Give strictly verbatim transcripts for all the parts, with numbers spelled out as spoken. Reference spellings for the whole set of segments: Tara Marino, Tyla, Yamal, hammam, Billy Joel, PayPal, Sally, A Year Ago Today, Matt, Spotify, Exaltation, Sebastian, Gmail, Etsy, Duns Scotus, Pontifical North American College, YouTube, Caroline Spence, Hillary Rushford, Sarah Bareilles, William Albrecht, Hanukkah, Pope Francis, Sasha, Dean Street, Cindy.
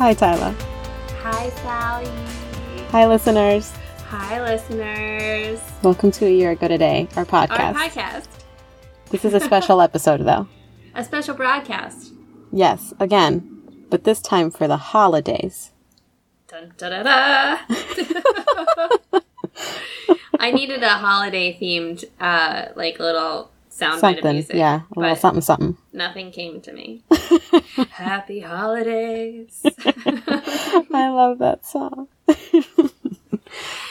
Hi, Tyla. Hi, Sally. Hi, listeners. Hi, listeners. Welcome to A Year Ago Today, our podcast. Our podcast. This is a special episode, though. A special broadcast. Yes, again, but this time for the holidays. Dun, da, da, da. I needed a holiday-themed, uh, like, little sound something, bit of music. Yeah, a little something, something. Nothing came to me. Happy holidays. I love that song.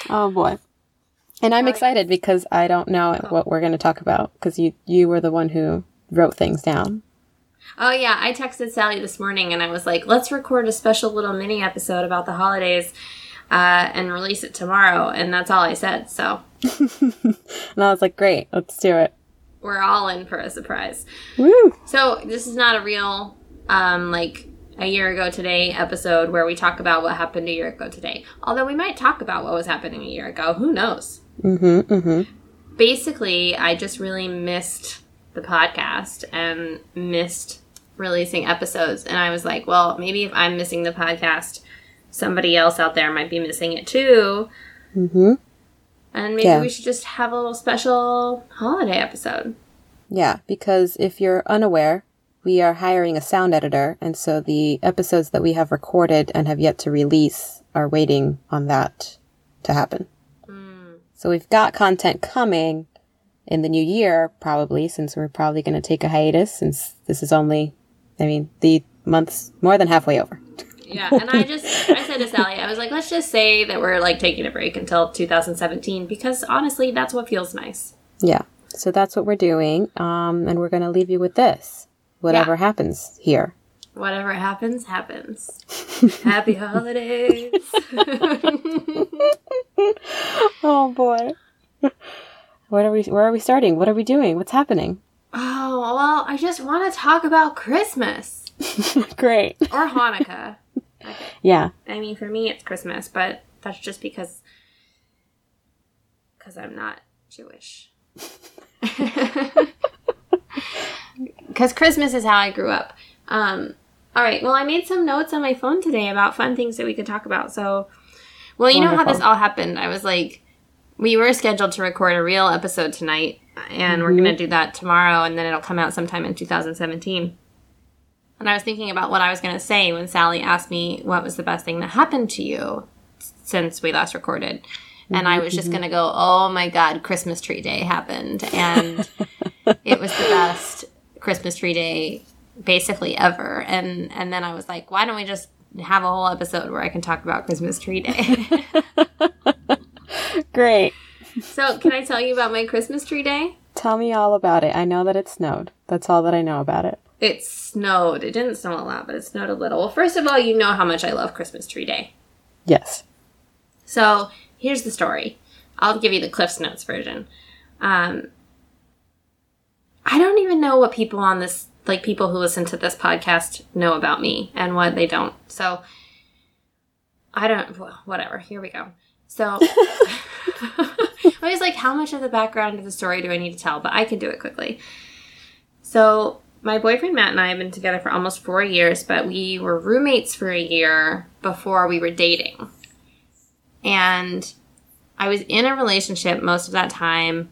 Oh, boy. And I'm excited because I don't know what we're going to talk about because you, you were the one who wrote things down. Oh, yeah. I texted Sally this morning and I was like, let's record a special little mini episode about the holidays uh, and release it tomorrow. And that's all I said. So, and I was like, great, let's do it. We're all in for a surprise. Woo! So this is not a real, um, like, A Year Ago Today episode where we talk about what happened a year ago today. Although we might talk about what was happening a year ago. Who knows? Mm-hmm, mm-hmm. Basically, I just really missed the podcast and missed releasing episodes. And I was like, well, maybe if I'm missing the podcast, somebody else out there might be missing it too. Mm-hmm. And maybe yeah. we should just have a little special holiday episode. Yeah, because if you're unaware, we are hiring a sound editor, and so the episodes that we have recorded and have yet to release are waiting on that to happen. Mm. So we've got content coming in the new year, probably, since we're probably going to take a hiatus, since this is only, I mean, the month's more than halfway over. Yeah, and I just, I said to Sally, I was like, let's just say that we're, like, taking a break until two thousand seventeen, because honestly, that's what feels nice. Yeah, so that's what we're doing, um, and we're going to leave you with this. Whatever yeah. happens here. Whatever happens, happens. Happy holidays. Oh, boy. What are we, where are we starting? What are we doing? What's happening? Oh, well, I just want to talk about Christmas. Great. Or Hanukkah. Okay. Yeah. I mean, for me, it's Christmas, but that's just because because I'm not Jewish. Because Christmas is how I grew up. Um, all right. Well, I made some notes on my phone today about fun things that we could talk about. So, well, you Wonderful. know how this all happened. I was like, we were scheduled to record a real episode tonight, and mm-hmm. we're going to do that tomorrow, and then it'll come out sometime in two thousand seventeen. And I was thinking about what I was going to say when Sally asked me what was the best thing that happened to you since we last recorded. Mm-hmm. And I was just going to go, oh, my God, Christmas tree day happened. And it was the best Christmas tree day basically ever. And and then I was like, why don't we just have a whole episode where I can talk about Christmas tree day? Great. So can I tell you about my Christmas tree day? Tell me all about it. I know that it snowed. That's all that I know about it. It snowed. It didn't snow a lot, but it snowed a little. Well, first of all, you know how much I love Christmas tree day. Yes. So here's the story. I'll give you the Cliff's Notes version. Um, I don't even know what people on this, like people who listen to this podcast know about me and what they don't. So I don't, well, whatever. Here we go. So I was like, how much of the background of the story do I need to tell? But I can do it quickly. So my boyfriend Matt and I have been together for almost four years, but we were roommates for a year before we were dating. And I was in a relationship most of that time.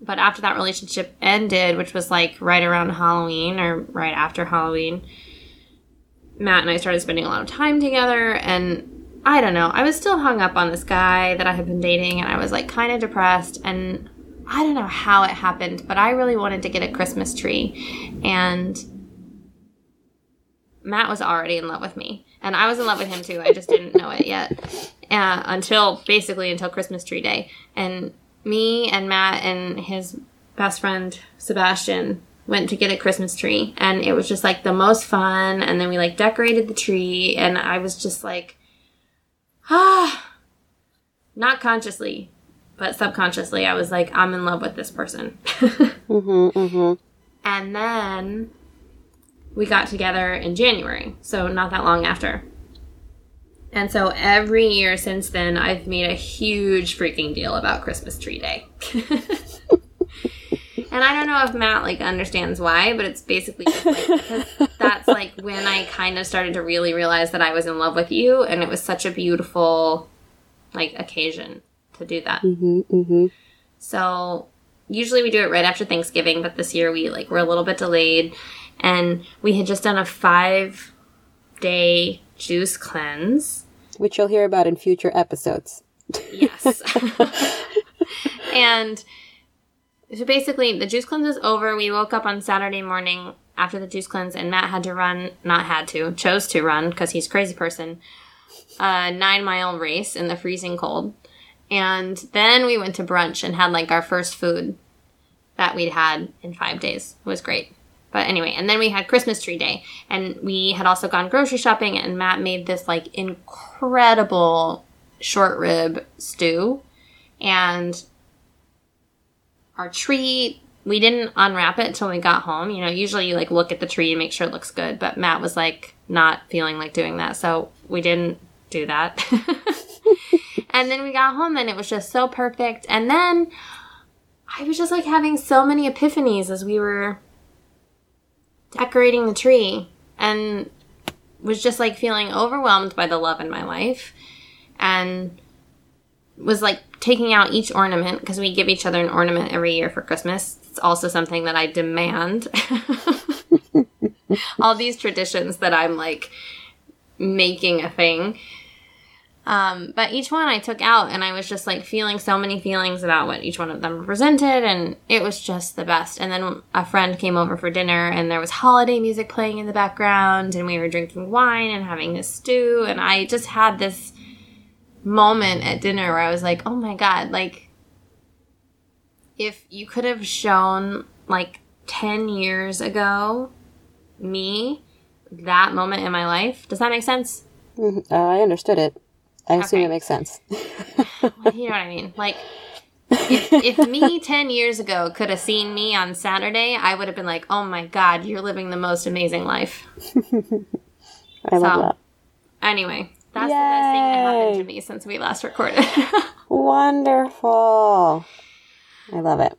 But after that relationship ended, which was like right around Halloween or right after Halloween, Matt and I started spending a lot of time together. And I don't know, I was still hung up on this guy that I had been dating, and I was like kind of depressed. And I don't know how it happened, but I really wanted to get a Christmas tree. And Matt was already in love with me. And I was in love with him too. I just didn't know it yet uh, until basically until Christmas tree day. And me and Matt and his best friend, Sebastian, went to get a Christmas tree. And it was just, like, the most fun. And then we, like, decorated the tree. And I was just, like, ah, not consciously, but subconsciously. I was, like, I'm in love with this person. Mm-hmm, mm-hmm. And then we got together in January. So not that long after. And so every year since then, I've made a huge freaking deal about Christmas tree day. And And I don't know if Matt, like, understands why, but it's basically just, like, because that's, like, when I kind of started to really realize that I was in love with you, and it was such a beautiful, like, occasion to do that. Mm-hmm, mm-hmm. So usually we do it right after Thanksgiving, but this year we, like, were a little bit delayed, and we had just done a five-day juice cleanse. Which you'll hear about in future episodes. Yes. And so basically, the juice cleanse is over. We woke up on Saturday morning after the juice cleanse, and Matt had to run, not had to, chose to run, because he's a crazy person, a nine-mile race in the freezing cold. And then we went to brunch and had, like, our first food that we'd had in five days. It was great. But anyway, and then we had Christmas tree day, and we had also gone grocery shopping, and Matt made this, like, incredible short rib stew, and our tree, we didn't unwrap it till we got home. You know, usually you, like, look at the tree and make sure it looks good, but Matt was, like, not feeling like doing that, so we didn't do that. And then we got home, and it was just so perfect. And then I was just, like, having so many epiphanies as we were decorating the tree, and was just, like, feeling overwhelmed by the love in my life, and was, like, taking out each ornament, because we give each other an ornament every year for Christmas. It's also something that I demand. All these traditions that I'm, like, making a thing. Um, but each one I took out, and I was just, like, feeling so many feelings about what each one of them represented, and it was just the best. And then a friend came over for dinner, and there was holiday music playing in the background, and we were drinking wine and having this stew, and I just had this moment at dinner where I was like, oh my God, like, if you could have shown, like, ten years ago me that moment in my life. Does that make sense? Mm-hmm. Uh, I understood it. I assume okay. It makes sense. Well, you know what I mean? Like, if, if me ten years ago could have seen me on Saturday, I would have been like, oh my God, you're living the most amazing life. I so, love that. Anyway, that's Yay. the best thing that happened to me since we last recorded. Wonderful. I love it.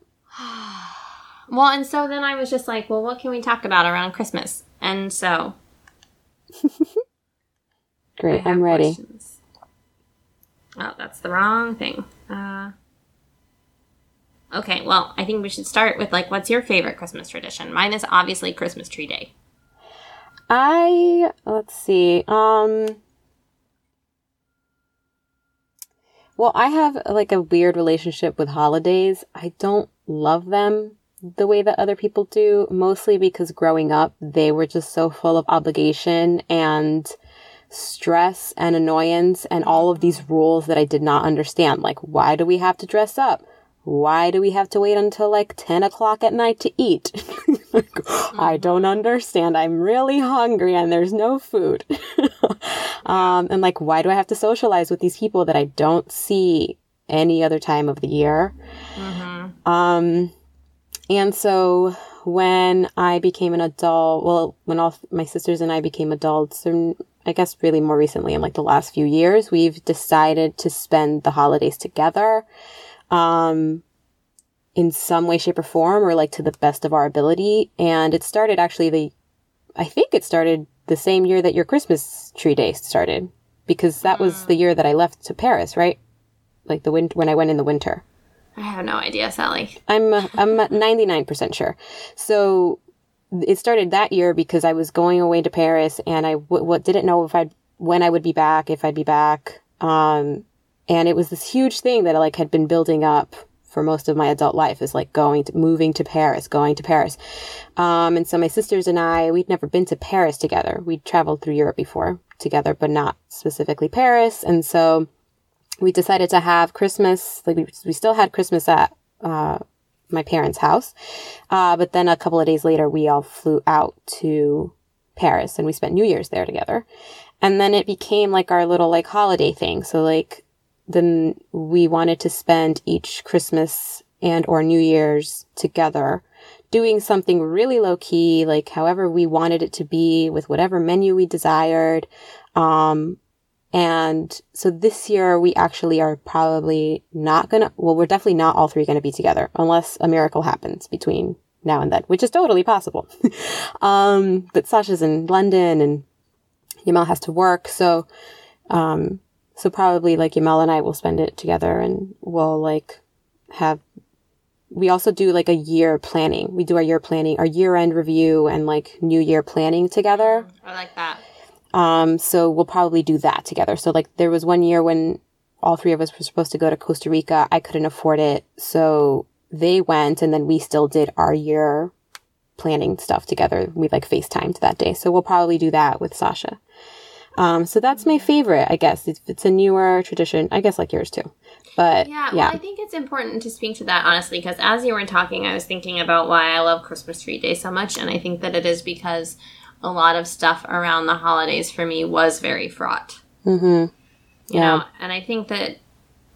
Well, and so then I was just like, well, what can we talk about around Christmas? And so. Great. I'm ready. Questions. Oh, that's the wrong thing. Uh, okay, well, I think we should start with, like, what's your favorite Christmas tradition? Mine is obviously Christmas tree day. I, let's see. Um, well, I have, like, a weird relationship with holidays. I don't love them the way that other people do, mostly because growing up, they were just so full of obligation and stress and annoyance and all of these rules that I did not understand. Like, why do we have to dress up? Why do we have to wait until, like, ten o'clock at night to eat? Like, mm-hmm. I don't understand. I'm really hungry and there's no food. um, and like, why do I have to socialize with these people that I don't see any other time of the year? Mm-hmm. Um, and so when I became an adult, well, when all my sisters and I became adults, and I guess really more recently in, like, the last few years, we've decided to spend the holidays together um, in some way, shape, or form, or, like, to the best of our ability. And it started actually the, I think it started the same year that your Christmas tree day started, because that was the year that I left to Paris, right? Like the win- when I went in the winter. I have no idea, Sally. I'm uh, I'm ninety-nine percent sure. So it started that year because I was going away to Paris, and I w- w- didn't know if I'd, when I would be back, if I'd be back. Um, and it was this huge thing that, like, had been building up for most of my adult life, is, like, going to, moving to Paris, going to Paris. Um, and so my sisters and I, we'd never been to Paris together. We'd traveled through Europe before together, but not specifically Paris. And so we decided to have Christmas, like, we, we still had Christmas at, uh, my parents' house. Uh, but then a couple of days later, we all flew out to Paris, and we spent New Year's there together. And then it became, like, our little, like, holiday thing. So, like, then we wanted to spend each Christmas and or New Year's together doing something really low key, like, however we wanted it to be, with whatever menu we desired. Um, And so this year we actually are probably not going to, well, we're definitely not all three going to be together unless a miracle happens between now and then, which is totally possible. um, but Sasha's in London and Yamal has to work. So, um, so probably like Yamal and I will spend it together, and we'll like have, we also do like a year planning. We do our year planning, our year end review and like new year planning together. I like that. Um, so we'll probably do that together. So like there was one year when all three of us were supposed to go to Costa Rica. I couldn't afford it. So they went, and then we still did our year planning stuff together. We like FaceTimed that day. So we'll probably do that with Sasha. Um, so that's my favorite, I guess. It's, it's a newer tradition, I guess, like yours too. But yeah, yeah. Well, I think it's important to speak to that, honestly, because as you were talking, I was thinking about why I love Christmas Tree Day so much. And I think that it is because a lot of stuff around the holidays for me was very fraught. Mm-hmm. Yeah. You know, and I think that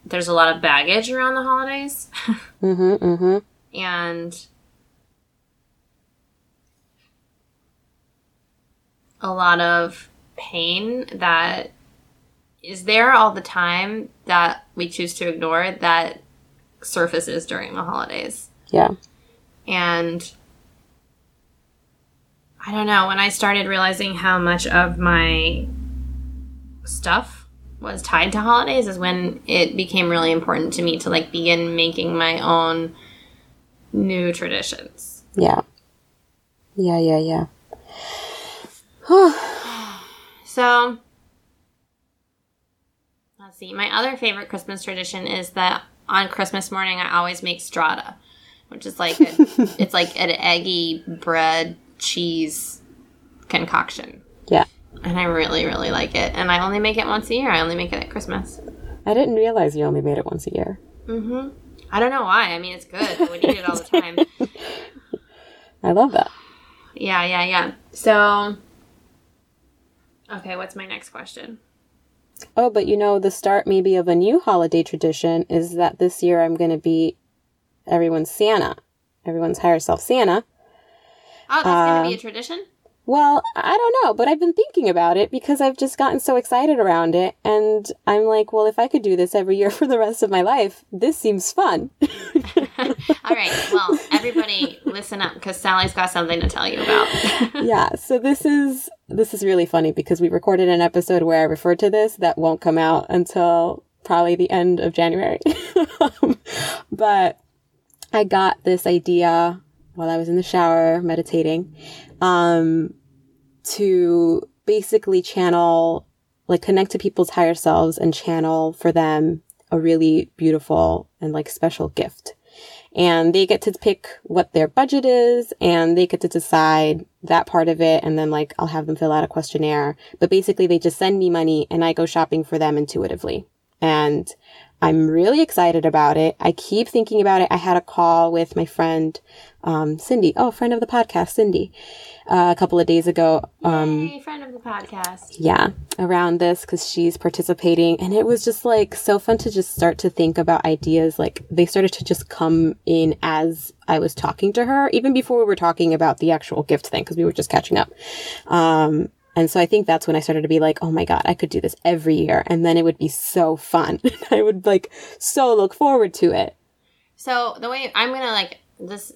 there's a lot of baggage around the holidays. Mm-hmm, mm-hmm. And a lot of pain that is there all the time that we choose to ignore that surfaces during the holidays. Yeah. And I don't know, when I started realizing how much of my stuff was tied to holidays is when it became really important to me to like begin making my own new traditions. Yeah. Yeah, yeah, yeah. So, let's see. My other favorite Christmas tradition is that on Christmas morning I always make strata, which is like a, it's like an eggy bread cheese concoction. Yeah. And I really, really like it. And I only make it once a year. I only make it at Christmas. I didn't realize you only made it once a year. Mm-hmm. I don't know why. I mean, it's good. I would eat it all the time. I love that. Yeah, yeah, yeah. So... okay, what's my next question? Oh, but you know, the start maybe of a new holiday tradition is that this year I'm going to be everyone's Santa. Everyone's higher self Santa. Oh, that's uh, going to be a tradition? Well, I don't know, but I've been thinking about it because I've just gotten so excited around it. And I'm like, well, if I could do this every year for the rest of my life, this seems fun. All right. Well, everybody listen up because Sally's got something to tell you about. Yeah. So this is this is really funny because we recorded an episode where I referred to this that won't come out until probably the end of January. But I got this idea while I was in the shower meditating um, to basically channel, like connect to people's higher selves and channel for them a really beautiful and like special gift. And they get to pick what their budget is, and they get to decide that part of it. And then like, I'll have them fill out a questionnaire, but basically they just send me money and I go shopping for them intuitively. And I'm really excited about it. I keep thinking about it. I had a call with my friend, um, Cindy. Oh, friend of the podcast, Cindy, uh, a couple of days ago. Um, Yay, friend of the podcast. Yeah. Around this. Cause she's participating. And it was just like so fun to just start to think about ideas. Like they started to just come in as I was talking to her, even before we were talking about the actual gift thing. Cause we were just catching up. Um, And so I think that's when I started to be like, oh my God, I could do this every year. And then it would be so fun. I would like so look forward to it. So the way I'm going to like this,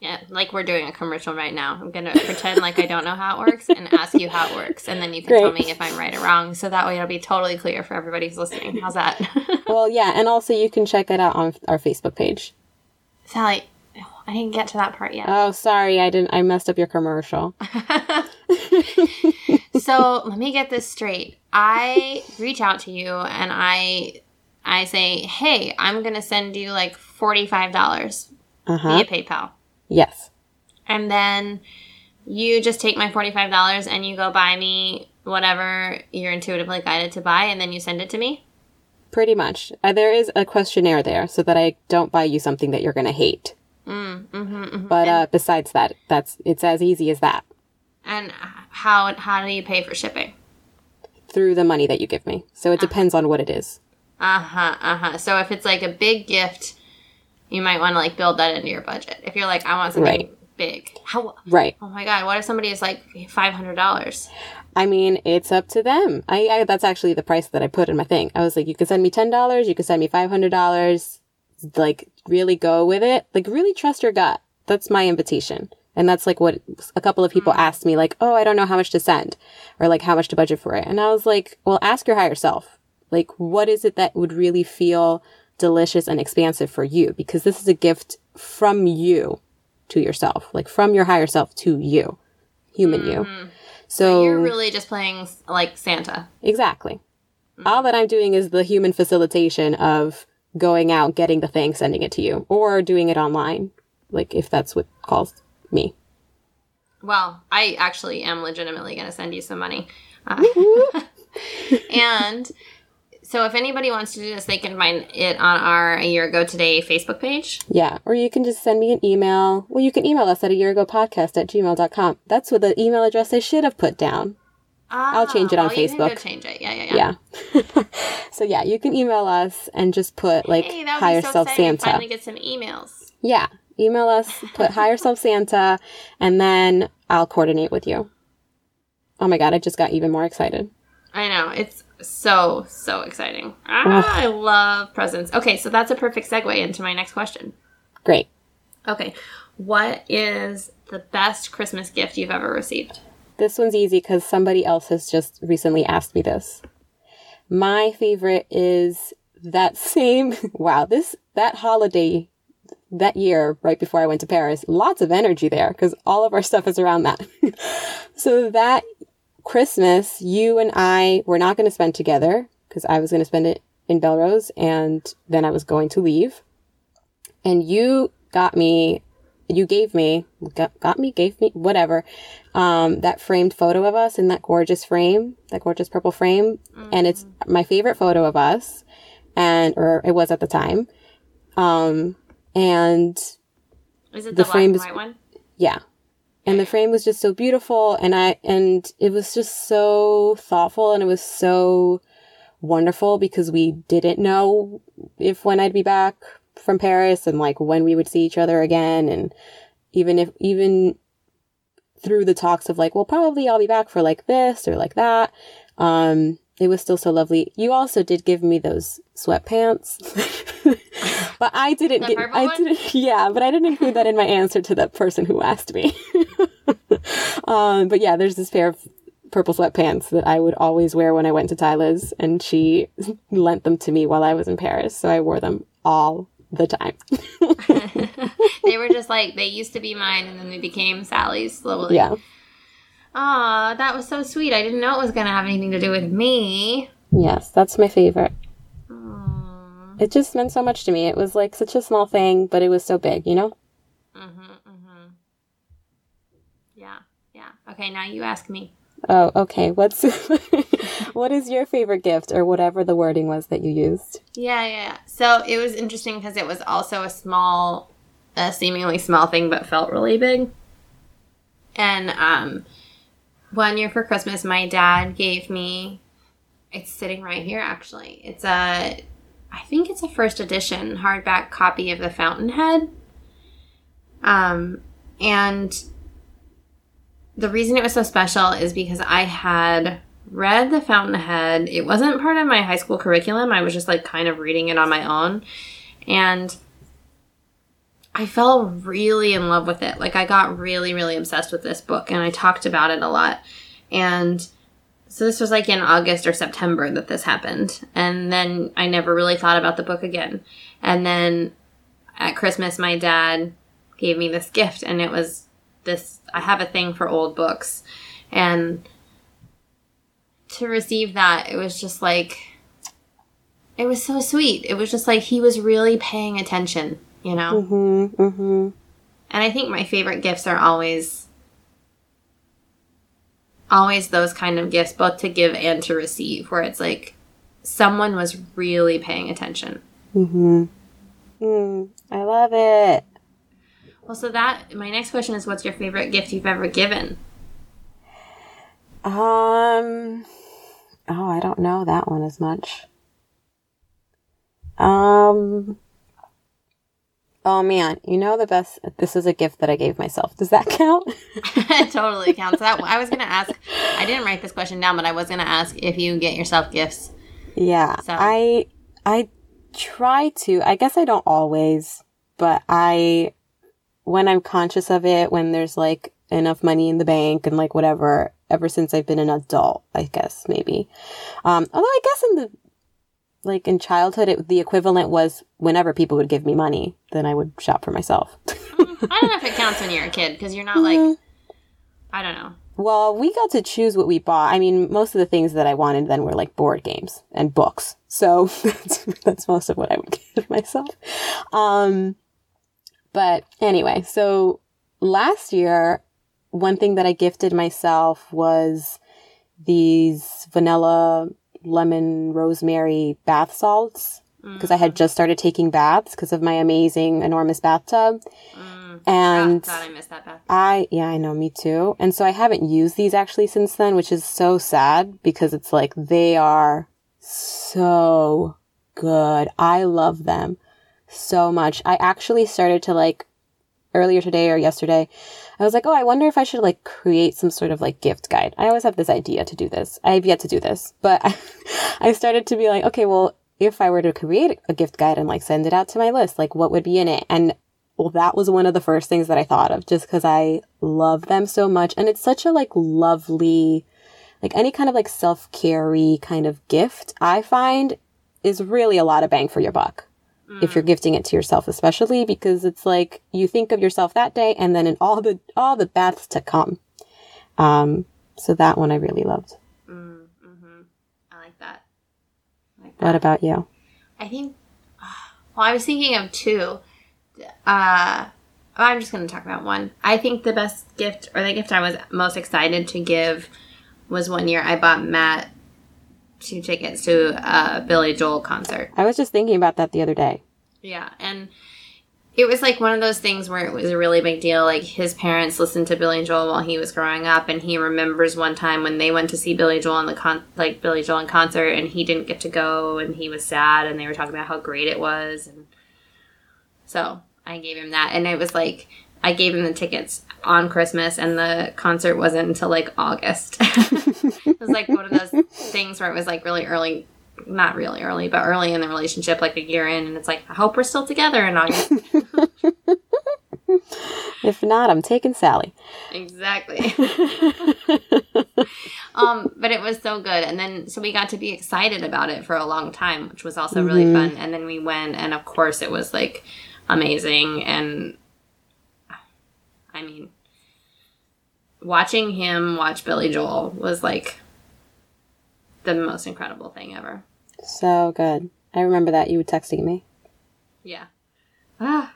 yeah, like we're doing a commercial right now. I'm going to pretend like I don't know how it works and ask you how it works. And then you can Great. Tell me if I'm right or wrong. So that way it'll be totally clear for everybody who's listening. How's that? Well, yeah. And also you can check it out on our Facebook page. Sally, I didn't get to that part yet. Oh, sorry. I didn't. I messed up your commercial. So let me get this straight. I reach out to you and I I say, hey, I'm going to send you like forty-five dollars uh-huh. via PayPal. Yes. And then you just take my forty-five dollars and you go buy me whatever you're intuitively guided to buy, and then you send it to me? Pretty much. Uh, there is a questionnaire there so that I don't buy you something that you're going to hate. Mm, mm-hmm, mm-hmm. But uh, besides that, that's it's as easy as that. And how how do you pay for shipping? Through the money that you give me. So it uh-huh. depends on what it is. Uh-huh, uh-huh. So if it's like a big gift, you might want to like build that into your budget. If you're like, I want something right. big. How, right. Oh my God, what if somebody is like five hundred dollars? I mean, it's up to them. I, I that's actually the price that I put in my thing. I was like, you can send me ten dollars, you can send me five hundred dollars. Like, really go with it. Like, really trust your gut. That's my invitation. And that's like what a couple of people asked me, like, oh, I don't know how much to send or like how much to budget for it. And I was like, well, ask your higher self. Like, what is it that would really feel delicious and expansive for you? Because this is a gift from you to yourself, like from your higher self to you, human mm-hmm. you. So, so you're really just playing like Santa. Exactly. Mm-hmm. All that I'm doing is the human facilitation of going out, getting the thing, sending it to you, or doing it online. Like, if that's what calls me. Well, I actually am legitimately going to send you some money. Uh, and so if anybody wants to do this, they can find it on our A Year Ago Today Facebook page. Yeah. Or you can just send me an email. Well, you can email us at a year ago podcast at gmail dot com. That's what the email address I should have put down. Oh, I'll change it on well, Facebook. You can go change it. Yeah, yeah, yeah. Yeah. So, yeah, you can email us and just put, like, hey, higher so self Santa. Finally get some emails. Yeah. Email us, put higher self Santa, and then I'll coordinate with you. Oh, my God. I just got even more excited. I know. It's so, so exciting. Ah, I love presents. Okay, so that's a perfect segue into my next question. Great. Okay. What is the best Christmas gift you've ever received? This one's easy because somebody else has just recently asked me this. My favorite is that same, wow, this, that holiday that year, right before I went to Paris, lots of energy there because all of our stuff is around that. So that Christmas, you and I were not going to spend together because I was going to spend it in Belrose and then I was going to leave. And you got me, you gave me, got, got me, gave me, whatever, um, that framed photo of us in that gorgeous frame, that gorgeous purple frame. Mm. And it's my favorite photo of us. And, or it was at the time. Um... And is it the, the black frame and white is, one? Yeah. And the frame was just so beautiful. And I, and it was just so thoughtful and it was so wonderful because we didn't know if when I'd be back from Paris and like when we would see each other again. And even if, even through the talks of like, well, probably I'll be back for like this or like that. Um, It was still so lovely. You also did give me those sweatpants, but I didn't get, I one? didn't, yeah, but I didn't include that in my answer to the person who asked me. um, but yeah, there's this pair of purple sweatpants that I would always wear when I went to Tyla's and she lent them to me while I was in Paris. So I wore them all the time. They were just like, they used to be mine and then they became Sally's slowly. Yeah. Aw, that was so sweet. I didn't know it was going to have anything to do with me. Yes, that's my favorite. Aww. It just meant so much to me. It was like such a small thing, but it was so big, you know? Mm-hmm, mm-hmm. Yeah, yeah. Okay, now you ask me. Oh, okay. What's what is your favorite gift or whatever the wording was that you used? Yeah, yeah, yeah. So it was interesting because it was also a small, a seemingly small thing, but felt really big. And, um... one year for Christmas, my dad gave me, it's sitting right here actually, it's a, I think it's a first edition hardback copy of The Fountainhead. Um, and the reason it was so special is because I had read The Fountainhead. It wasn't part of my high school curriculum. I was just like kind of reading it on my own. And I fell really in love with it. Like, I got really, really obsessed with this book, and I talked about it a lot. And so this was, like, in August or September that this happened. And then I never really thought about the book again. And then at Christmas, my dad gave me this gift, and it was this – I have a thing for old books. And to receive that, it was just, like – it was so sweet. It was just, like, he was really paying attention. You know? Mm-hmm, mm-hmm. And I think my favorite gifts are always, always those kind of gifts, both to give and to receive, where it's like someone was really paying attention. Mm-hmm. Mm, I love it. Well, so that, my next question is, what's your favorite gift you've ever given? Um, oh, I don't know that one as much. Um... Oh man, you know the best. This is a gift that I gave myself. Does that count? It totally counts. That I was gonna ask. I didn't write this question down, but I was gonna ask if you get yourself gifts. Yeah, so. I I try to. I guess I don't always, but I when I'm conscious of it, when there's like enough money in the bank and like whatever. Ever since I've been an adult, I guess maybe. Um, although I guess in the Like in childhood, it, the equivalent was whenever people would give me money, then I would shop for myself. I don't know if it counts when you're a kid because you're not like, yeah. I don't know. Well, we got to choose what we bought. I mean, most of the things that I wanted then were like board games and books. So that's, that's most of what I would give myself. Um, but anyway, so last year, one thing that I gifted myself was these vanilla lemon rosemary bath salts because mm. I had just started taking baths because of my amazing enormous bathtub mm. and oh, God, I missed that bath. I yeah I know me too and so I haven't used these actually since then, which is so sad because it's like they are so good. I love them so much. I actually started to like earlier today or yesterday I was like, oh, I wonder if I should like create some sort of like gift guide. I always have this idea to do this. I have yet to do this, but I, I started to be like, okay, well, if I were to create a gift guide and like send it out to my list, like what would be in it? And well, that was one of the first things that I thought of just because I love them so much. And it's such a like lovely, like any kind of like self-care-y kind of gift I find is really a lot of bang for your buck. If you're gifting it to yourself, especially because it's like you think of yourself that day and then in all the all the baths to come. Um, so that one I really loved. Mm-hmm. I like that. I like that. What about you? I think, well, I was thinking of two. Uh, I'm just going to talk about one. I think the best gift or the gift I was most excited to give was one year I bought Matt two tickets to a Billy Joel concert. I was just thinking about that the other day. Yeah, and it was like one of those things where it was a really big deal. Like his parents listened to Billy Joel while he was growing up, and he remembers one time when they went to see Billy Joel in the con- like Billy Joel in concert, and he didn't get to go, and he was sad, and they were talking about how great it was, and so I gave him that, and it was like I gave him the tickets on Christmas, and the concert wasn't until, like, August. It was, like, one of those things where it was, like, really early. Not really early, but early in the relationship, like a year in. And it's like, I hope we're still together in August. If not, I'm taking Sally. Exactly. um, but it was so good. And then, so we got to be excited about it for a long time, which was also really mm-hmm. fun. And then we went, and, of course, it was, like, amazing and... I mean, watching him watch Billy Joel was, like, the most incredible thing ever. So good. I remember that. You were texting me. Yeah. Ah.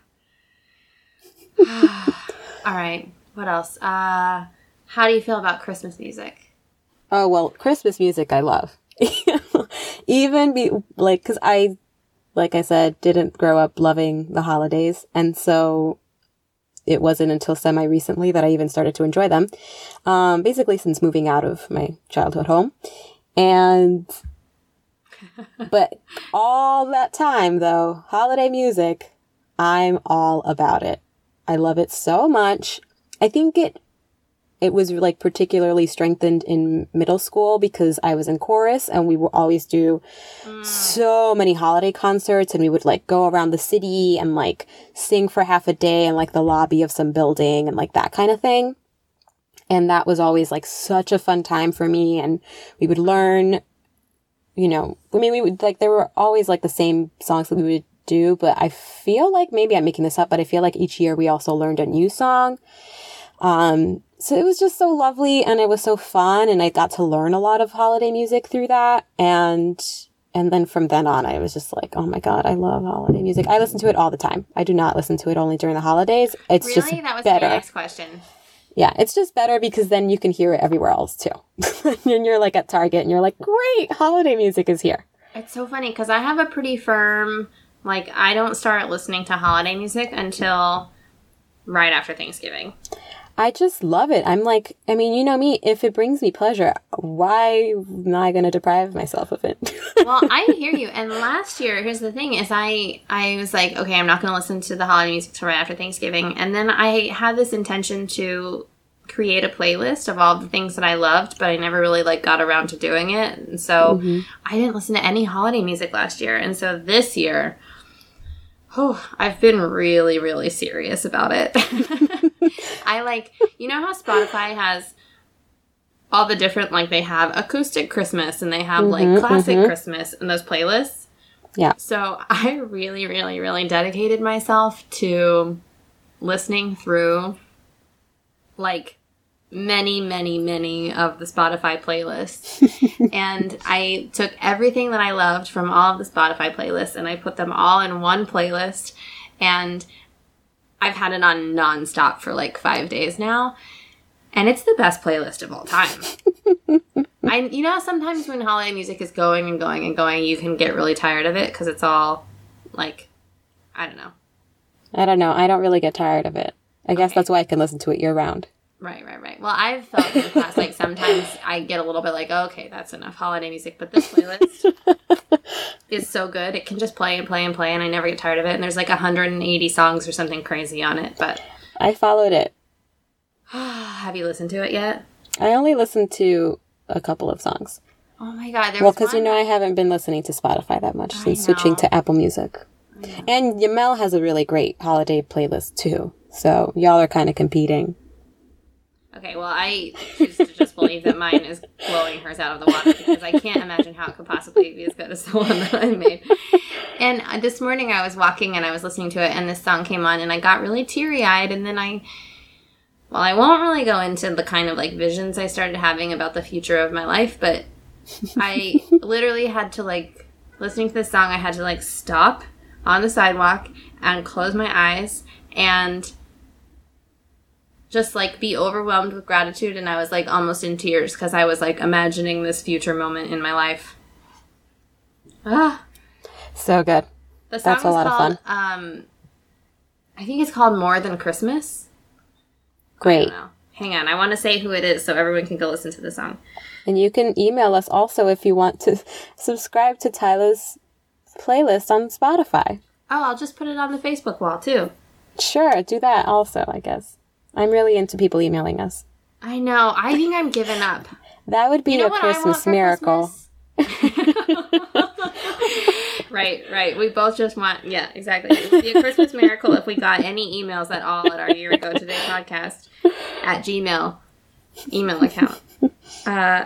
All right. What else? Uh, how do you feel about Christmas music? Oh, well, Christmas music I love. Even, be, like, because I, like I said, didn't grow up loving the holidays, and so... It wasn't until semi-recently that I even started to enjoy them, um, basically since moving out of my childhood home. And, but all that time, though, holiday music, I'm all about it. I love it so much. I think it, it was like particularly strengthened in middle school because I was in chorus and we would always do mm. so many holiday concerts and we would like go around the city and like sing for half a day in like the lobby of some building and like that kind of thing. And that was always like such a fun time for me. And we would learn, you know, I mean, we would like, there were always like the same songs that we would do, but I feel like maybe I'm making this up, but I feel like each year we also learned a new song. Um, So it was just so lovely and it was so fun and I got to learn a lot of holiday music through that. And and then from then on, I was just like, oh, my God, I love holiday music. I listen to it all the time. I do not listen to it only during the holidays. It's really? Just better. Really? That was my next question. Yeah, it's just better because then you can hear it everywhere else, too. And you're like at Target and you're like, great, holiday music is here. It's so funny because I have a pretty firm, like, I don't start listening to holiday music until right after Thanksgiving. I just love it. I'm like, I mean, you know me, if it brings me pleasure, why am I going to deprive myself of it? Well, I hear you. And last year, here's the thing, is I, I was like, okay, I'm not going to listen to the holiday music till right after Thanksgiving. And then I had this intention to create a playlist of all the things that I loved, but I never really like got around to doing it. And so mm-hmm. I didn't listen to any holiday music last year. And so this year, oh, I've been really, really serious about it. I like, you know how Spotify has all the different, like they have acoustic Christmas and they have mm-hmm, like classic mm-hmm. Christmas and those playlists. Yeah. So I really, really, really dedicated myself to listening through like many, many, many of the Spotify playlists. And I took everything that I loved from all of the Spotify playlists and I put them all in one playlist, and I've had it on nonstop for like five days now, and it's the best playlist of all time. I, you know, sometimes when holiday music is going and going and going, you can get really tired of it because it's all like, I don't know. I don't know. I don't really get tired of it. I okay. guess that's why I can listen to it year round. Right, right, right. Well, I've felt in the past, like sometimes I get a little bit like, oh, okay, that's enough holiday music, but this playlist is so good. It can just play and play and play, and I never get tired of it. And there's like one hundred eighty songs or something crazy on it, but... I followed it. Have you listened to it yet? I only listened to a couple of songs. Oh my God, there well, was Well, because you know I haven't been listening to Spotify that much I since know. switching to Apple Music. And Yamal has a really great holiday playlist too, so y'all are kind of competing. Okay, well, I choose to just believe that mine is blowing hers out of the water because I can't imagine how it could possibly be as good as the one that I made. And this morning I was walking and I was listening to it and this song came on and I got really teary-eyed, and then I, well, I won't really go into the kind of like visions I started having about the future of my life, but I literally had to like, listening to this song, I had to like stop on the sidewalk and close my eyes and... just, like, be overwhelmed with gratitude, and I was, like, almost in tears because I was, like, imagining this future moment in my life. Ah. So good. The song That's a lot called, of fun. Um, I think it's called More Than Christmas. Great. I don't know. Hang on. I want to say who it is so everyone can go listen to the song. And you can email us also if you want to subscribe to Tyla's playlist on Spotify. Oh, I'll just put it on the Facebook wall, too. Sure. Do that also, I guess. I'm really into people emailing us. I know. I think I'm giving up. That would be you know a Christmas miracle. Christmas? right, right. We both just want... Yeah, exactly. It would be a Christmas miracle if we got any emails at all at our Year Ago Today podcast at Gmail email account. Uh,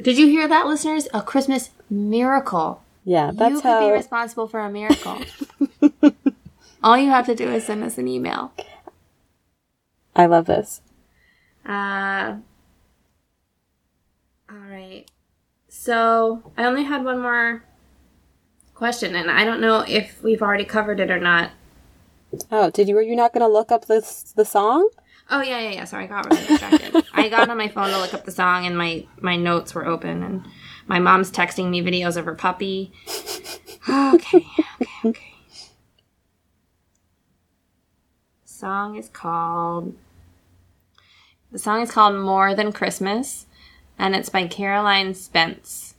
did you hear that, listeners? A Christmas miracle. Yeah, that's you how... You could be responsible for a miracle. All you have to do is send us an email. I love this. Uh, all right. So I only had one more question, and I don't know if we've already covered it or not. Oh, did you? Were you not going to look up this the song? Oh, yeah, yeah, yeah. Sorry, I got really distracted. I got on my phone to look up the song, and my, my notes were open, and my mom's texting me videos of her puppy. Okay, okay, okay. Song is called... The song is called More Than Christmas, and it's by Caroline Spence.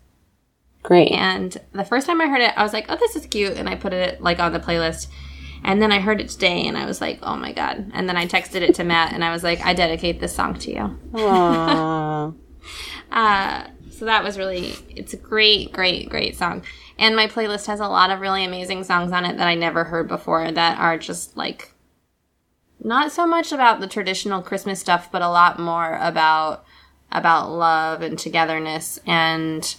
Great. And the first time I heard it, I was like, oh, this is cute, and I put it, like, on the playlist. And then I heard it today, and I was like, oh, my God. And then I texted it to Matt, and I was like, I dedicate this song to you. Aww. uh, so that was really... It's a great, great, great song. And my playlist has a lot of really amazing songs on it that I never heard before that are just, like... Not so much about the traditional Christmas stuff, but a lot more about about love and togetherness. And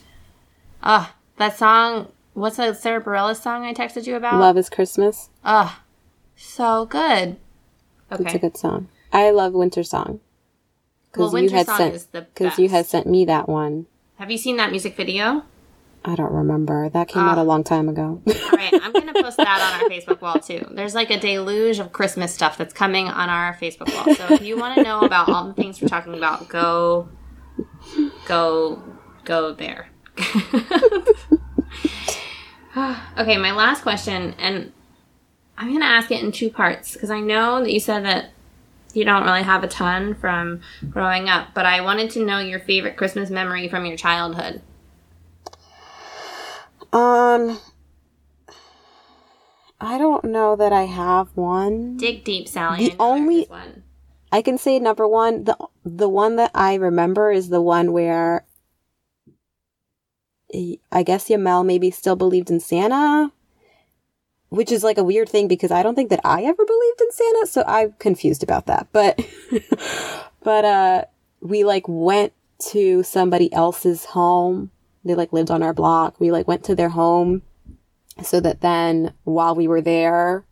uh, that song, what's that Sarah Bareilles song I texted you about? Love is Christmas. Ugh, so good. Okay. It's a good song. I love Winter Song. Well, Winter you had Song sent, is the best. Because you had sent me that one. Have you seen that music video? I don't remember. That came uh, out a long time ago. All right. I'm going to post that on our Facebook wall, too. There's like a deluge of Christmas stuff that's coming on our Facebook wall. So if you want to know about all the things we're talking about, go, go, go there. Okay. My last question, and I'm going to ask it in two parts because I know that you said that you don't really have a ton from growing up, but I wanted to know your favorite Christmas memory from your childhood. Um, I don't know that I have one. Dig deep, Sally. The only one I can say, number one, the the one that I remember is the one where I guess Yamal maybe still believed in Santa, which is like a weird thing because I don't think that I ever believed in Santa, so I'm confused about that. But but uh, we like went to somebody else's home. They like lived on our block. We like went to their home so that then while we were there,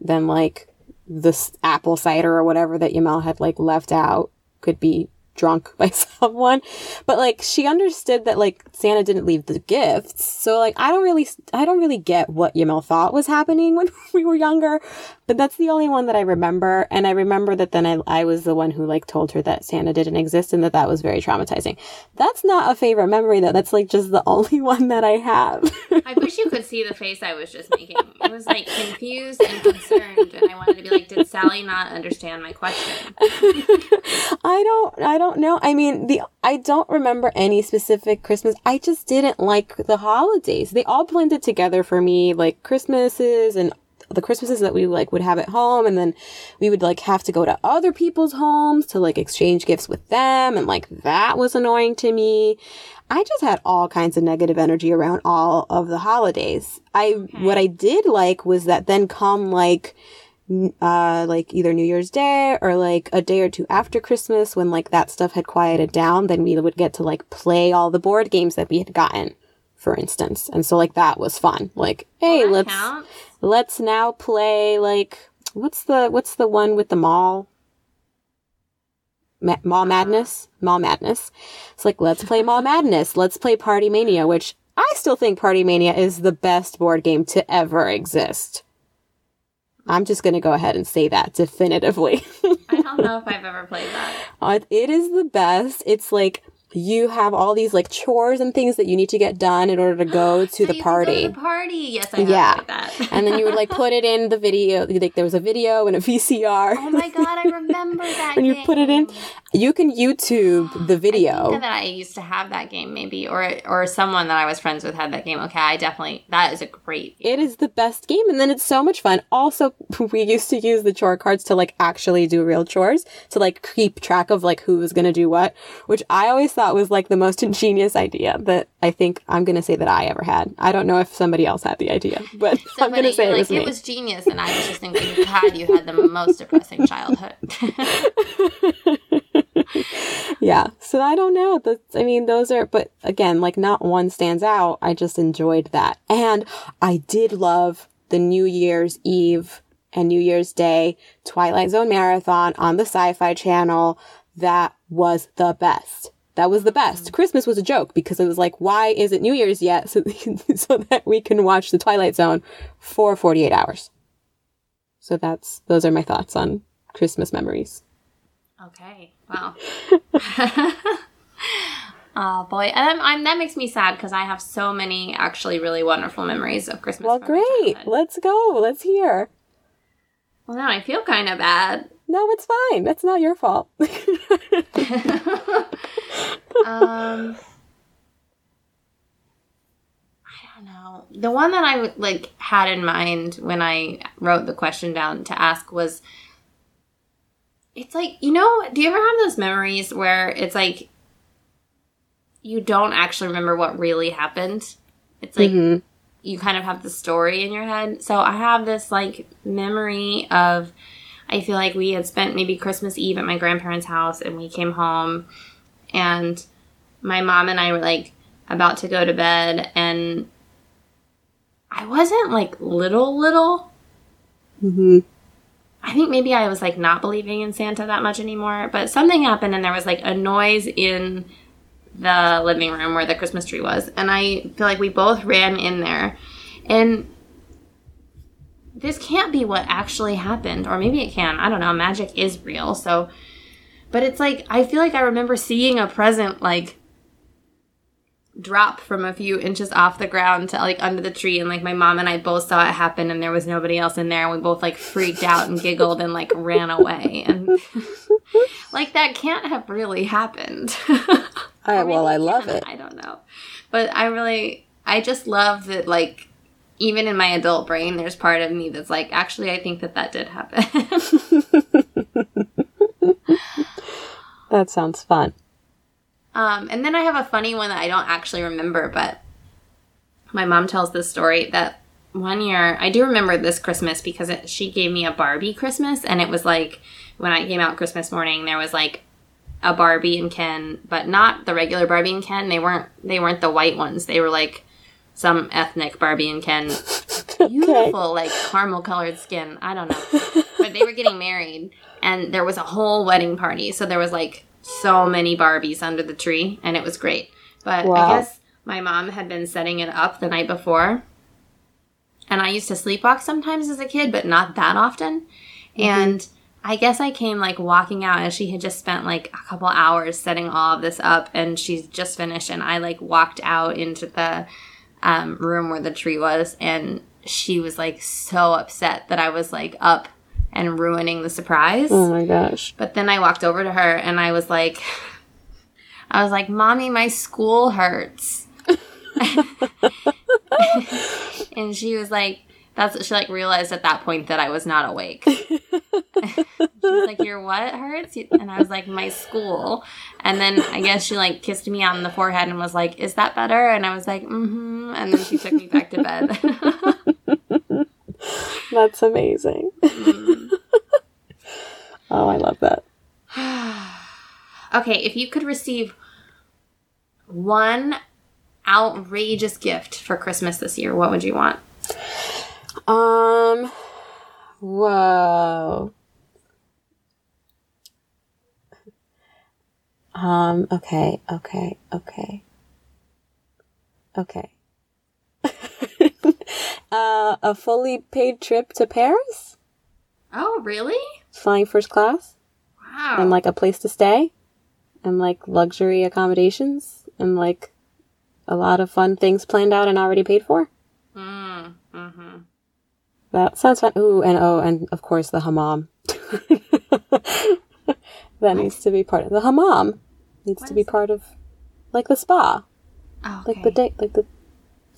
then like this apple cider or whatever that Yamal had like left out could be drunk by someone. But like she understood that like Santa didn't leave the gifts, so like I don't really I don't really get what Yamal thought was happening when we were younger, but that's the only one that I remember. And I remember that then I, I was the one who like told her that Santa didn't exist and that that was very traumatizing. That's not a favorite memory though. That's like just the only one that I have. I wish you could see the face I was just making. I was like confused and concerned, and I wanted to be like, did Sally not understand my question? I don't I don't no, I mean, the I don't remember any specific Christmas. I just didn't like the holidays. They all blended together for me, like Christmases and the Christmases that we like would have at home, and then we would like have to go to other people's homes to like exchange gifts with them, and like that was annoying to me. I just had all kinds of negative energy around all of the holidays. I okay. What I did like was that then come like Uh, like either New Year's Day or like a day or two after Christmas, when like that stuff had quieted down, then we would get to like play all the board games that we had gotten, for instance. And so like that was fun. Like, hey, well, let's counts. let's now play like what's the what's the one with the mall? Ma- mall Madness? Mall Madness. It's like, let's play Mall Madness. Let's play Party Mania, which I still think Party Mania is the best board game to ever exist. I'm just going to go ahead and say that definitively. I don't know if I've ever played that. It is the best. It's like you have all these like chores and things that you need to get done in order to go to so the you party. Go to the party. Yes, I have yeah. played that. And then you would like put it in the video. Like there was a video and a V C R. Oh my God, I remember that. And game. You put it in. You can YouTube the video. I think that I used to have that game maybe, or or someone that I was friends with had that game. Okay, I definitely, that is a great game. It is the best game, and then it's so much fun. Also, we used to use the chore cards to like actually do real chores, to like keep track of like who was going to do what, which I always thought was like the most ingenious idea that I think I'm going to say that I ever had. I don't know if somebody else had the idea, but somebody, I'm going to say like, it was me. It was genius, and I was just thinking, God, you had the most depressing childhood. Yeah, so I don't know. That's, I mean, those are, but again, like not one stands out. I just enjoyed that. And I did love the New Year's Eve and New Year's Day Twilight Zone Marathon on the Sci-Fi Channel. That was the best. That was the best. Mm-hmm. Christmas was a joke because it was like, why isn't New Year's yet? So, so that we can watch the Twilight Zone for forty-eight hours. So that's, those are my thoughts on Christmas memories. Okay. Wow. Oh, boy. And I'm, I'm, that makes me sad because I have so many actually really wonderful memories of Christmas. Well, great. Let's go. Let's hear. Well, now I feel kind of bad. No, it's fine. That's not your fault. um, I don't know. The one that I like had in mind when I wrote the question down to ask was, it's like, you know, do you ever have those memories where it's like you don't actually remember what really happened? It's like mm-hmm. you kind of have the story in your head. So I have this like memory of, I feel like we had spent maybe Christmas Eve at my grandparents' house, and we came home and my mom and I were like about to go to bed, and I wasn't like little, little. Mm-hmm. I think maybe I was, like, not believing in Santa that much anymore. But something happened, and there was, like, a noise in the living room where the Christmas tree was. And I feel like we both ran in there. And this can't be what actually happened. Or maybe it can. I don't know. Magic is real. So, but it's, like, I feel like I remember seeing a present, like, drop from a few inches off the ground to like under the tree, and like my mom and I both saw it happen, and there was nobody else in there, and we both like freaked out and giggled and like ran away, and like that can't have really happened. I, well, I love it. I don't know, but I really, I just love that. Like even in my adult brain, there's part of me that's like, actually, I think that that did happen. That sounds fun. Um, and then I have a funny one that I don't actually remember, but my mom tells this story that one year, I do remember this Christmas because it, she gave me a Barbie Christmas, and it was like when I came out Christmas morning, there was like a Barbie and Ken, but not the regular Barbie and Ken. They weren't they weren't the white ones. They were like some ethnic Barbie and Ken, beautiful okay. like caramel colored skin. I don't know, but they were getting married, and there was a whole wedding party, so there was like so many Barbies under the tree, and it was great. But wow. I guess my mom had been setting it up the night before, and I used to sleepwalk sometimes as a kid, but not that often. Mm-hmm. And I guess I came like walking out, and she had just spent like a couple hours setting all of this up, and she's just finished, and I like walked out into the um, room where the tree was, and she was like so upset that I was like up and ruining the surprise. Oh my gosh. But then I walked over to her, and I was like, I was like, Mommy, my school hurts. And she was like, that's what she like realized at that point that I was not awake. She was like, your what hurts? And I was like, my school. And then I guess she like kissed me on the forehead and was like, is that better? And I was like, mm-hmm. And then she took me back to bed. That's amazing. Mm. Oh, I love that. Okay, if you could receive one outrageous gift for Christmas this year, what would you want? Um, whoa. Um, okay, okay, okay. Okay. Uh, a fully paid trip to Paris? Oh, really? Flying first class? Wow. And, like, a place to stay? And, like, luxury accommodations? And, like, a lot of fun things planned out and already paid for? Mm, mm-hmm. That sounds fun. Ooh, and oh, and, of course, the hammam. That needs to be part of... The hammam needs what to be part of, like, the spa. Oh, okay. Like, the day... Like, the...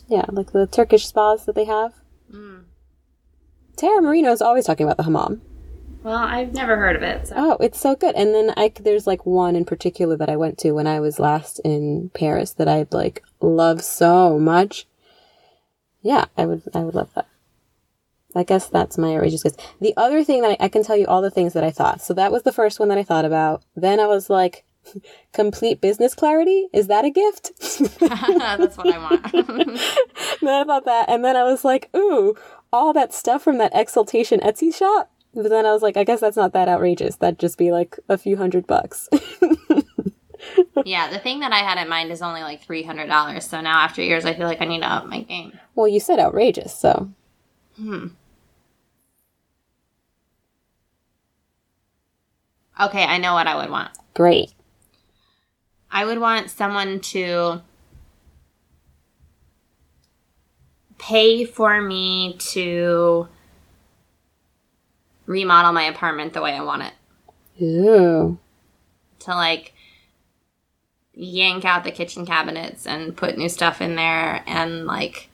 Yeah, like the Turkish spas that they have. Mm. Tara Marino is always talking about the hammam. Well, I've never heard of it. So. Oh, it's so good. And then I, there's like one in particular that I went to when I was last in Paris that I like love so much. Yeah, I would I would love that. I guess that's my outrageous guess. The other thing that I, I can tell you all the things that I thought. So that was the first one that I thought about. Then I was like... Complete business clarity? Is that a gift? That's what I want. Then I thought that, and then I was like, ooh, all that stuff from that Exaltation Etsy shop? But then I was like, I guess that's not that outrageous. That'd just be like a few hundred bucks. Yeah, the thing that I had in mind is only like three hundred dollars, so now after years I feel like I need to up my game. Well, you said outrageous, so. Hmm. Okay, I know what I would want. Great. I would want someone to pay for me to remodel my apartment the way I want it. Ew. To, like, yank out the kitchen cabinets and put new stuff in there and, like,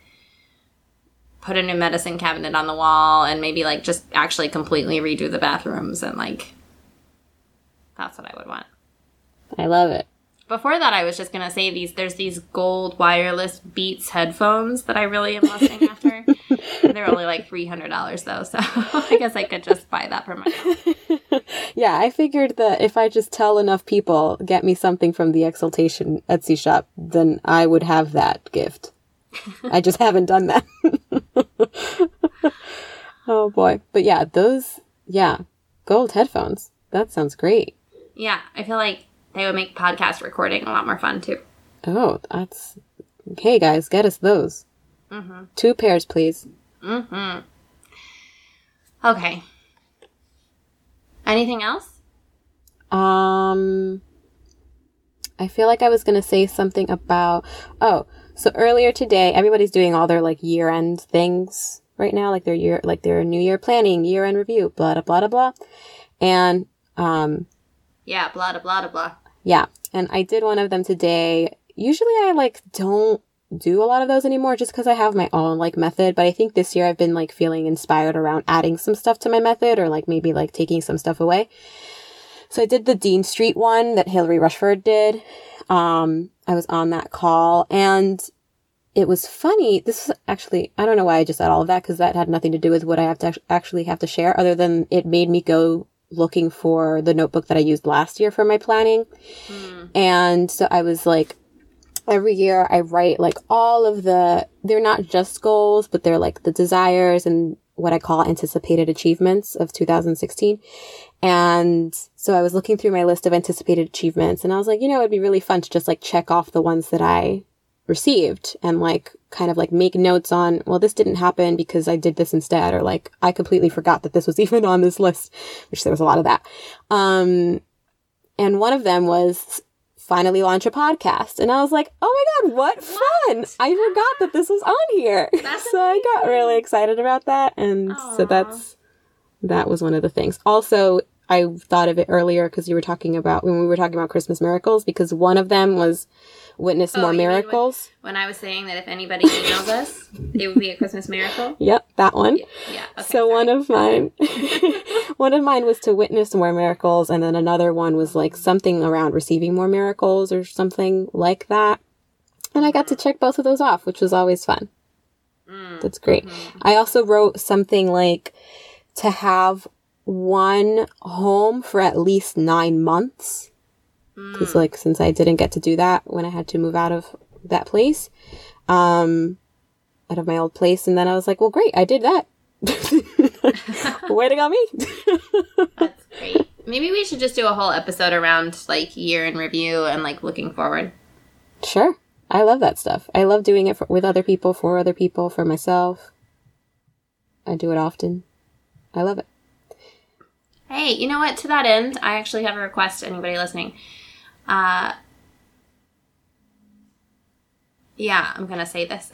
put a new medicine cabinet on the wall and maybe, like, just actually completely redo the bathrooms and, like, that's what I would want. I love it. Before that, I was just going to say these. There's these gold wireless Beats headphones that I really am lusting after. They're only like three hundred dollars, though, so I guess I could just buy that for myself. Yeah, I figured that if I just tell enough people, get me something from the Exaltation Etsy shop, then I would have that gift. I just haven't done that. Oh, boy. But yeah, those, yeah, gold headphones. That sounds great. Yeah, I feel like... they would make podcast recording a lot more fun, too. Oh, that's... Hey, guys, get us those. Mm-hmm. Two pairs, please. Mm-hmm. Okay. Anything else? Um, I feel like I was going to say something about, oh, so earlier today, everybody's doing all their like year end things right now, like their year, like their new year planning, year end review, blah, blah, blah, blah. And, um, yeah, blah, blah, blah, blah. Yeah. And I did one of them today. Usually I like don't do a lot of those anymore just because I have my own like method. But I think this year I've been like feeling inspired around adding some stuff to my method or like maybe like taking some stuff away. So I did the Dean Street one that Hillary Rushford did. Um, I was on that call and it was funny. This is actually, I don't know why I just said all of that because that had nothing to do with what I have to actually have to share other than it made me go looking for the notebook that I used last year for my planning. Mm. And so I was like, every year I write like all of the, they're not just goals, but they're like the desires and what I call anticipated achievements of two thousand sixteen. And so I was looking through my list of anticipated achievements and I was like, you know, it'd be really fun to just like check off the ones that I received and like kind of like make notes on, well, this didn't happen because I did this instead, or like I completely forgot that this was even on this list, which there was a lot of that. Um, and one of them was finally launch a podcast. And I was like, oh my God, what fun. What? I forgot that this was on here. That's so amazing. I got really excited about that. And Aww. so that's, that was one of the things. Also, I thought of it earlier because you were talking about, when we were talking about Christmas miracles, because one of them was witness oh, more miracles. When, when I was saying that if anybody emails us, it would be a Christmas miracle. Yep, that one. Yeah. yeah. Okay, so sorry. one of mine, one of mine was to witness more miracles. And then another one was like something around receiving more miracles or something like that. And I got to check both of those off, which was always fun. Mm. That's great. Mm-hmm. I also wrote something like, to have one home for at least nine months. Because, mm. like, since I didn't get to do that when I had to move out of that place, um, out of my old place. And then I was like, well, great, I did that. Way to go, me. That's great. Maybe we should just do a whole episode around, like, year in review and, like, looking forward. Sure. I love that stuff. I love doing it for, with other people, for other people, for myself. I do it often. I love it. Hey, you know what? To that end, I actually have a request to anybody listening. Uh, yeah, I'm going to say this.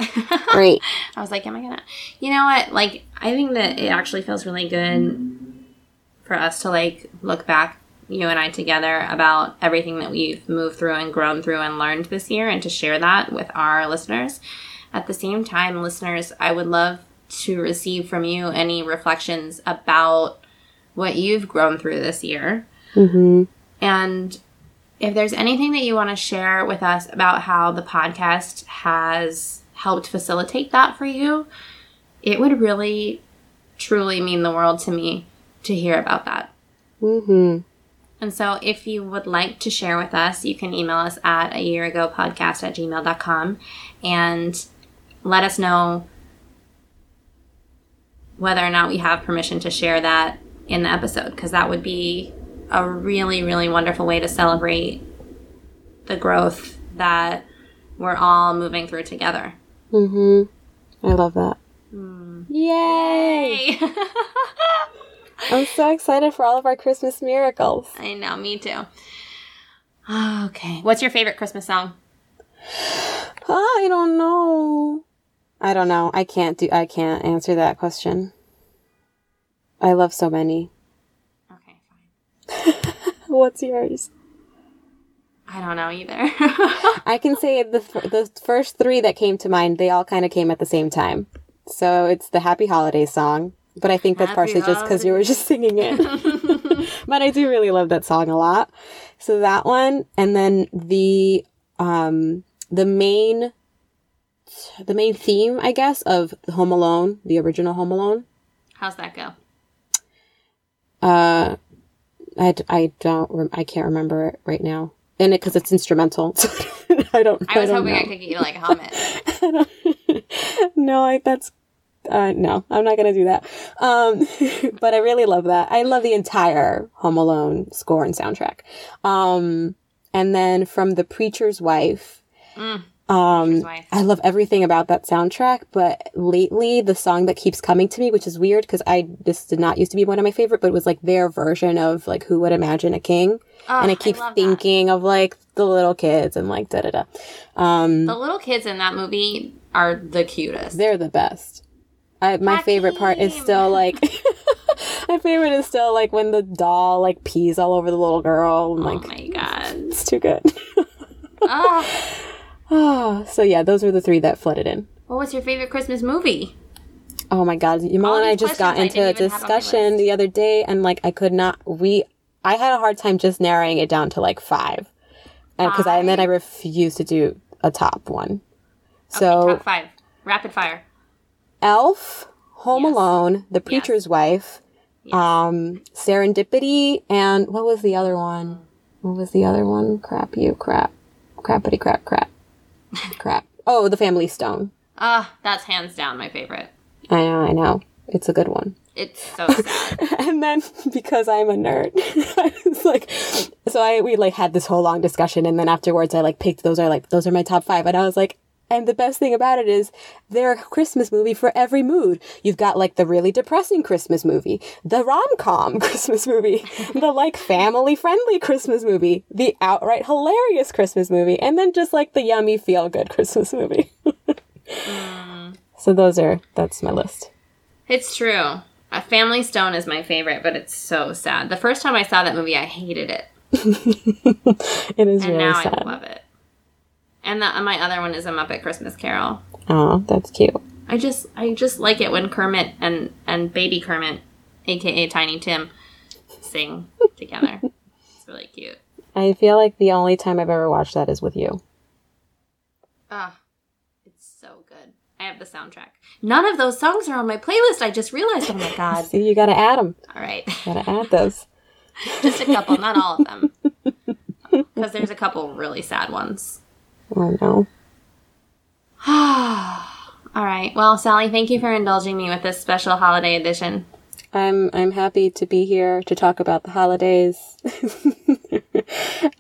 Great. I was like, am I going to? You know what? Like, I think that it actually feels really good for us to, like, look back, you and I together, about everything that we've moved through and grown through and learned this year and to share that with our listeners. At the same time, listeners, I would love to receive from you any reflections about what you've grown through this year. Mm-hmm. And if there's anything that you want to share with us about how the podcast has helped facilitate that for you, it would really, truly mean the world to me to hear about that. Mm-hmm. And so if you would like to share with us, you can email us at a year ago podcast at gmail dot com and let us know whether or not we have permission to share that in the episode, because that would be a really, really wonderful way to celebrate the growth that we're all moving through together. Mm-hmm. I love that. Mm. Yay! Yay. I'm so excited for all of our Christmas miracles. I know, me too. Okay. What's your favorite Christmas song? I don't know. I don't know. I can't do. I can't answer that question. I love so many. Okay, fine. What's yours? I don't know either. I can say the the first three that came to mind. They all kind of came at the same time. So it's the Happy Holidays song, but I think that's Happy partially holidays. Just because you were just singing it. But I do really love that song a lot. So that one, and then the um the main. the main theme, I guess, of Home Alone, the original Home Alone. How's that go? Uh, I, I don't, rem- I can't remember it right now. And it, cause it's instrumental. So I don't I was I don't hoping know. I could get you to like hum it. no, I, that's, uh, no, I'm not going to do that. Um, but I really love that. I love the entire Home Alone score and soundtrack. Um, and then from The Preacher's Wife, mm. Um, I love everything about that soundtrack, but lately the song that keeps coming to me, which is weird because I this did not used to be one of my favorite, but it was like their version of like Who Would Imagine a King, oh, and I keep I thinking that. Of like the little kids and like da da da. Um, the little kids in that movie are the cutest. They're the best. I, my Hakeem. favorite part is still like my favorite is still like when the doll like pees all over the little girl. I'm like, oh my god, it's too good. Oh. Oh, so yeah, those were the three that flooded in. What was your favorite Christmas movie? Oh my god, Yamal and I just got into a discussion the other day, and like I could not. We, I had a hard time just narrowing it down to like five, and because I and then I refused to do a top one. So okay, top five, rapid fire: Elf, Home yes. Alone, The Preacher's yes. Wife, yes. um, Serendipity, and what was the other one? What was the other one? Crap, you crap, crappity crap crap. Crap. Oh, The Family Stone. Ah, uh, that's hands down my favorite. I know, I know. It's a good one. It's so sad. And then, because I'm a nerd, I was like, so I we like had this whole long discussion, and then afterwards I like picked those are like, those are my top five, and I was like, and the best thing about it is they're a Christmas movie for every mood. You've got like the really depressing Christmas movie, the rom-com Christmas movie, the like family-friendly Christmas movie, the outright hilarious Christmas movie, and then just like the yummy feel-good Christmas movie. mm. So those are, that's my list. It's true. A Family Stone is my favorite, but it's so sad. The first time I saw that movie, I hated it. It is and really now sad. I love it. And the, my other one is A Muppet Christmas Carol. Oh, that's cute. I just I just like it when Kermit and, and Baby Kermit, a k a. Tiny Tim, sing together. It's really cute. I feel like the only time I've ever watched that is with you. Ah, oh, it's so good. I have the soundtrack. None of those songs are on my playlist. I just realized, oh my god. See, you gotta add them. All right. Gotta add those. Just a couple, not all of them. Because there's a couple really sad ones. Oh, no. All right. Well, Sally, thank you for indulging me with this special holiday edition. I'm I'm happy to be here to talk about the holidays.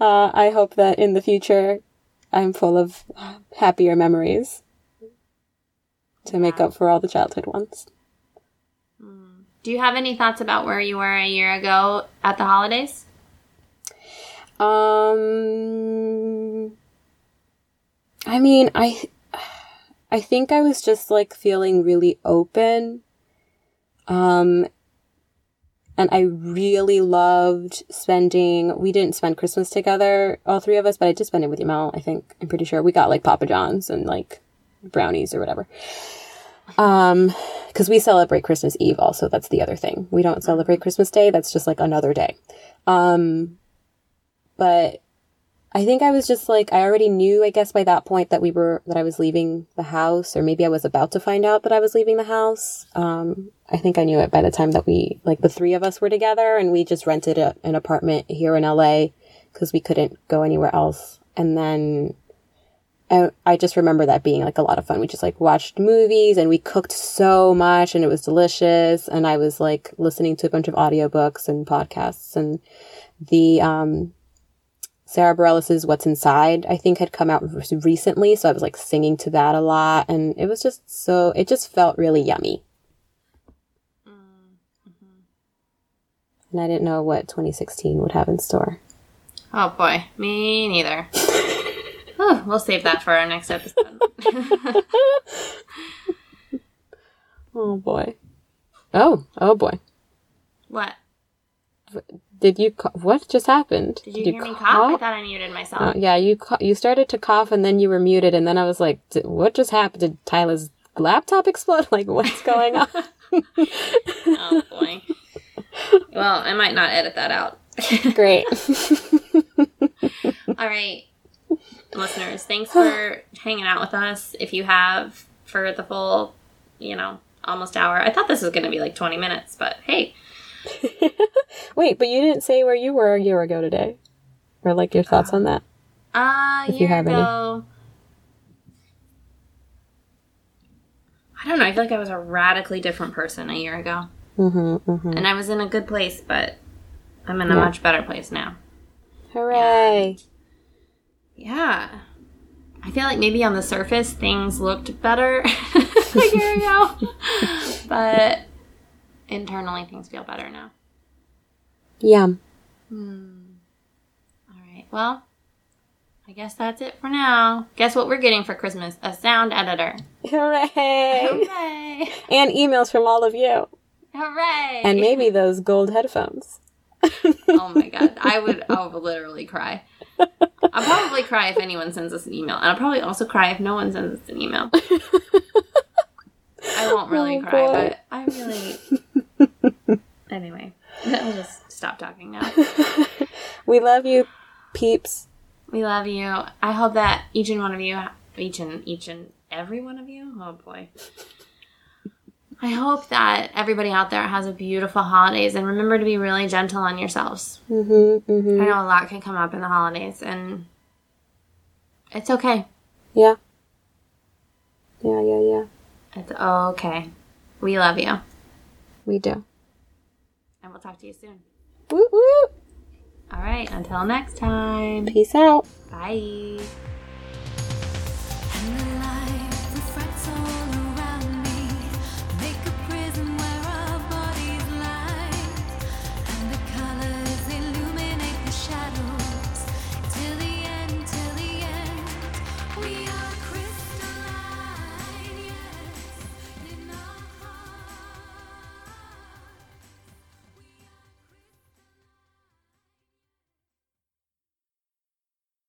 uh, I hope that in the future I'm full of happier memories to make wow. up for all the childhood ones. Do you have any thoughts about where you were a year ago at the holidays? Um... I mean, I I think I was just, like, feeling really open. Um, and I really loved spending... We didn't spend Christmas together, all three of us, but I did spend it with Yamal, I think. I'm pretty sure. We got, like, Papa John's and, like, brownies or whatever. Um, because we celebrate Christmas Eve also. That's the other thing. We don't celebrate Christmas Day. That's just, like, another day. Um, but... I think I was just like, I already knew, I guess, by that point that we were, that I was leaving the house, or maybe I was about to find out that I was leaving the house. Um, I think I knew it by the time that we, like the three of us were together, and we just rented a, an apartment here in L A because we couldn't go anywhere else. And then I, I just remember that being like a lot of fun. We just like watched movies and we cooked so much and it was delicious. And I was like listening to a bunch of audiobooks and podcasts, and the, um, Sarah Bareilles' What's Inside, I think, had come out recently, so I was, like, singing to that a lot, and it was just so... It just felt really yummy. Mm-hmm. And I didn't know what twenty sixteen would have in store. Oh, boy. Me neither. Oh, we'll save that for our next episode. Oh, boy. Oh, oh, boy. What? Did you... Co- what just happened? Did you, did you hear you me cough? cough? I thought I muted myself. Uh, yeah, you co- you started to cough, and then you were muted, and then I was like, what just happened? Did Tyla's laptop explode? Like, what's going on? Oh, boy. Well, I might not edit that out. Great. All right, listeners, thanks for hanging out with us. If you have for the full, you know, almost hour. I thought this was going to be like twenty minutes, but hey. Wait, but you didn't say where you were a year ago today, or like your thoughts on that. Ah, uh, if year you have ago. Any. I don't know. I feel like I was a radically different person a year ago, mm-hmm, mm-hmm. and I was in a good place, but I'm in a yeah. much better place now. Hooray! And yeah, I feel like maybe on the surface things looked better a year ago, but internally things feel better now. Yeah. Hmm. All right. Well, I guess that's it for now. Guess what we're getting for Christmas? A sound editor. Hooray! Hooray! And emails from all of you. Hooray! And maybe those gold headphones. Oh my god, I would, I would literally cry. I'll probably cry if anyone sends us an email. And I'll probably also cry if no one sends us an email. I won't really oh, cry, boy. But I really... Anyway, I'll just stop talking now. We love you, peeps. We love you. I hope that each and one of you, each and, each and every one of you, oh boy. I hope that everybody out there has a beautiful holidays, and remember to be really gentle on yourselves. Mm-hmm, mm-hmm. I know a lot can come up in the holidays, and it's okay. Yeah. Yeah, yeah, yeah. It's okay. We love you. We do. And we'll talk to you soon. Woo woo! All right, until next time. Peace out. Bye.